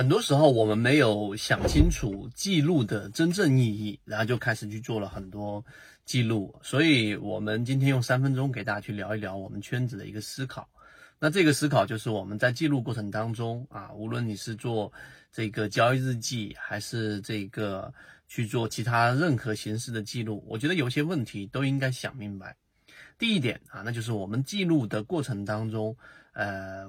很多时候我们没有想清楚记录的真正意义，然后就开始去做了很多记录。所以我们今天用3分钟给大家去聊一聊我们圈子的一个思考。那这个思考就是我们在记录过程当中啊，无论你是做这个交易日记，还是这个去做其他任何形式的记录，我觉得有些问题都应该想明白。第一点啊，那就是我们记录的过程当中，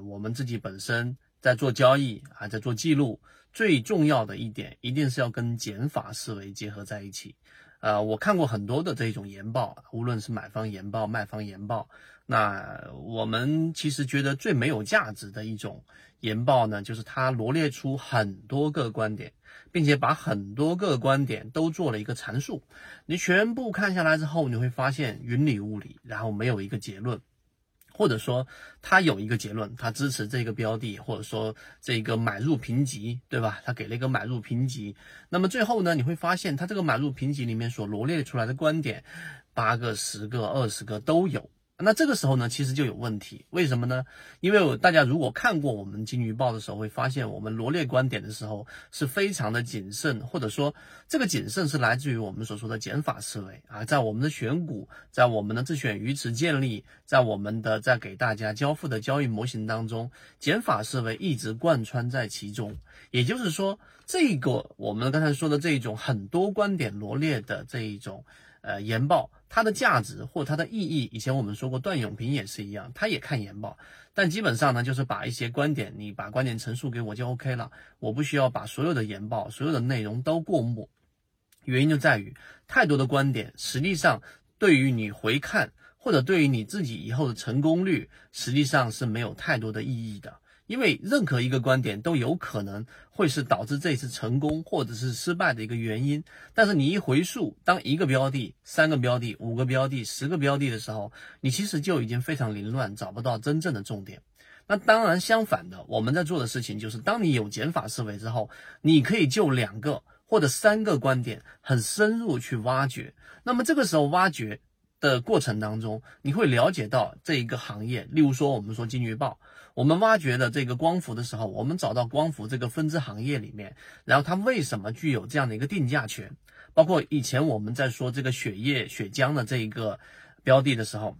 我们自己本身在做交易啊，在做记录，最重要的一点一定是要跟减法思维结合在一起。我看过很多的这种研报，无论是买方研报、卖方研报，那我们其实觉得最没有价值的一种研报呢，就是它罗列出很多个观点，并且把很多个观点都做了一个阐述。你全部看下来之后，你会发现云里雾里，然后没有一个结论。或者说他有一个结论，他支持这个标的，或者说这个买入评级，对吧？他给了一个买入评级。那么最后呢，你会发现他这个买入评级里面所罗列出来的观点，8个、10个、20个都有。那这个时候呢，其实就有问题。为什么呢？因为大家如果看过我们金鱼报的时候，会发现我们罗列观点的时候是非常的谨慎，或者说这个谨慎是来自于我们所说的减法思维啊，在我们的选股，在我们的自选鱼池建立，在我们的在给大家交付的交易模型当中，减法思维一直贯穿在其中。也就是说，这个我们刚才说的这一种很多观点罗列的这一种研报，它的价值或它的意义，以前我们说过段永平也是一样，他也看研报，但基本上呢，就是把一些观点，你把观点陈述给我就 OK 了，我不需要把所有的研报所有的内容都过目。原因就在于太多的观点实际上对于你回看或者对于你自己以后的成功率实际上是没有太多的意义的。因为任何一个观点都有可能会是导致这次成功或者是失败的一个原因，但是你一回溯，当一个标的、3个标的、5个标的、10个标的的时候，你其实就已经非常凌乱，找不到真正的重点。那当然相反的，我们在做的事情就是当你有减法思维之后，你可以就2个或者3个观点很深入去挖掘。那么这个时候挖掘的过程当中，你会了解到这一个行业，例如说我们说金鱼报，我们挖掘的这个光伏的时候，我们找到光伏这个分支行业里面，然后它为什么具有这样的一个定价权，包括以前我们在说这个雪业、雪浆的这一个标的的时候，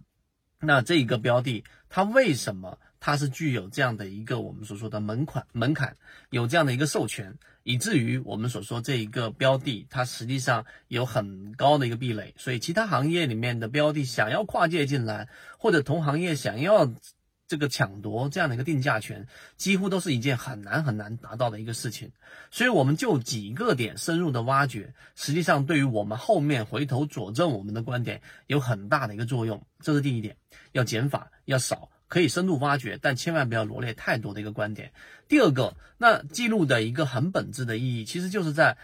那这一个标的它为什么它是具有这样的一个我们所说的门槛，有这样的一个授权，以至于我们所说这一个标的它实际上有很高的一个壁垒，所以其他行业里面的标的想要跨界进来，或者同行业想要这个抢夺这样的一个定价权，几乎都是一件很难达到的一个事情。所以我们就几个点深入的挖掘，实际上对于我们后面回头佐证我们的观点有很大的一个作用。这是第一点，要减法，要少，可以深度挖掘，但千万不要罗列太多的一个观点。第二个，那记录的一个很本质的意义，其实就是在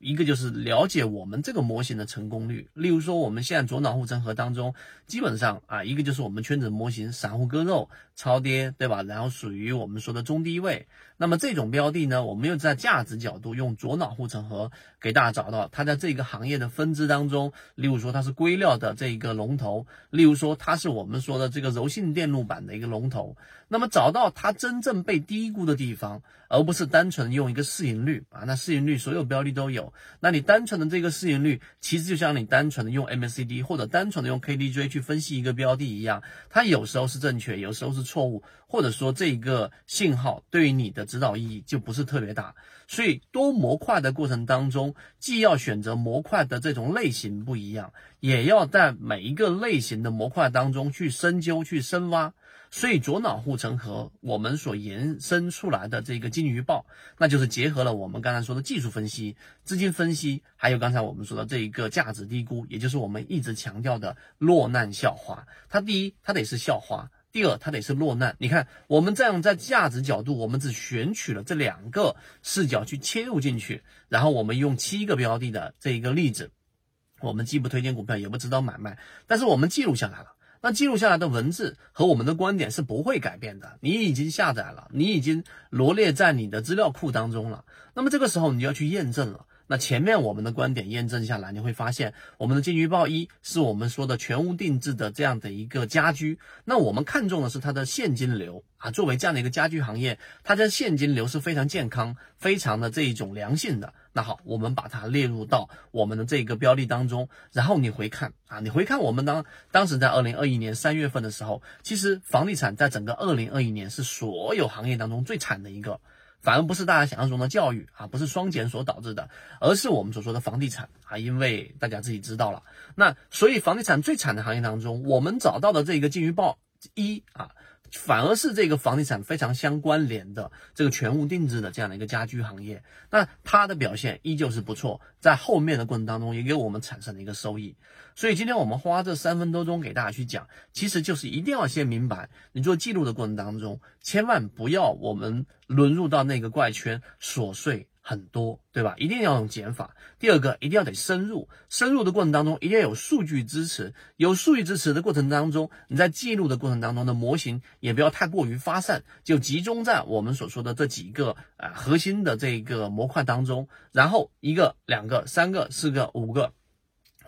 一个就是了解我们这个模型的成功率。例如说我们现在左脑护城河当中，基本上一个就是我们圈子模型散户割肉超跌，对吧？然后属于我们说的中低位。那么这种标的呢，我们又在价值角度用左脑护城河给大家找到它在这个行业的分支当中，例如说它是硅料的这个龙头，例如说它是我们说的这个柔性电路板的一个龙头。那么找到它真正被低估的地方，而不是单纯用一个市盈率那市盈率所有标的都有，那你单纯的这个市盈率，其实就像你单纯的用 MACD 或者单纯的用 KDJ 去分析一个标的一样，它有时候是正确，有时候是错误，或者说这个信号对于你的指导意义就不是特别大。所以多模块的过程当中，既要选择模块的这种类型不一样，也要在每一个类型的模块当中去深究、去深挖。所以左脑护城河我们所延伸出来的这个金鱼报，那就是结合了我们刚才说的技术分析、资金分析，还有刚才我们说的这一个价值低估，也就是我们一直强调的落难校花。它第一，它得是校花，第二，它得是落难。你看我们这样在价值角度，我们只选取了这2个视角去切入进去，然后我们用7个标的的这一个例子，我们既不推荐股票，也不指导买卖，但是我们记录下来了。那记录下来的文字和我们的观点是不会改变的，你已经下载了，你已经罗列在你的资料库当中了。那么这个时候你就要去验证了，那前面我们的观点验证下来，你会发现我们的金鱼报一是我们说的全屋定制的这样的一个家居，那我们看重的是它的现金流啊，作为这样的一个家居行业，它的现金流是非常健康、非常的这一种良性的。那好，我们把它列入到我们的这个标的当中，然后你回看啊，你回看我们当时在2021年3月份的时候，其实房地产在整个2021年是所有行业当中最惨的一个。反而不是大家想象中的教育啊，不是双减所导致的，而是我们所说的房地产啊，因为大家自己知道了。那所以房地产最惨的行业当中，我们找到的这个金鱼报一啊，反而是这个房地产非常相关联的这个全屋定制的这样的一个家居行业，那它的表现依旧是不错，在后面的过程当中也给我们产生了一个收益。所以今天我们花这3分多钟给大家去讲，其实就是一定要先明白，你做记录的过程当中，千万不要我们沦入到那个怪圈，琐碎很多，对吧？一定要用减法。第二个，一定要得深入，深入的过程当中一定要有数据支持，有数据支持的过程当中，你在记录的过程当中的模型也不要太过于发散，就集中在我们所说的这几个核心的这个模块当中，然后1个、2个、3个、4个、5个。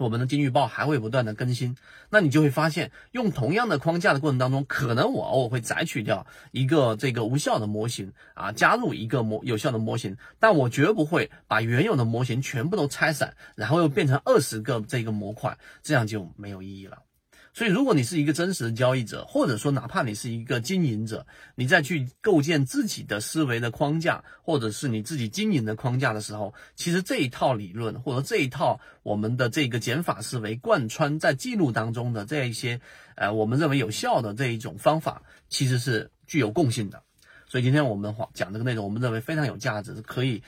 我们的金鱼报还会不断的更新，那你就会发现，用同样的框架的过程当中，可能我偶尔会摘取掉一个这个无效的模型啊，加入一个有效的模型，但我绝不会把原有的模型全部都拆散，然后又变成20个这个模块，这样就没有意义了。所以如果你是一个真实的交易者，或者说哪怕你是一个经营者，你再去构建自己的思维的框架，或者是你自己经营的框架的时候，其实这一套理论或者这一套我们的这个减法思维贯穿在记录当中的这一些我们认为有效的这一种方法，其实是具有共性的。所以今天我们讲这个内容，我们认为非常有价值，可以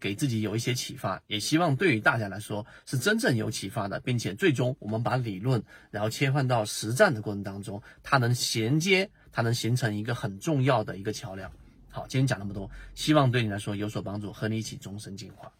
给自己有一些启发，也希望对于大家来说是真正有启发的，并且最终我们把理论然后切换到实战的过程当中，它能衔接，它能形成一个很重要的一个桥梁。好，今天讲那么多，希望对你来说有所帮助，和你一起终身进化。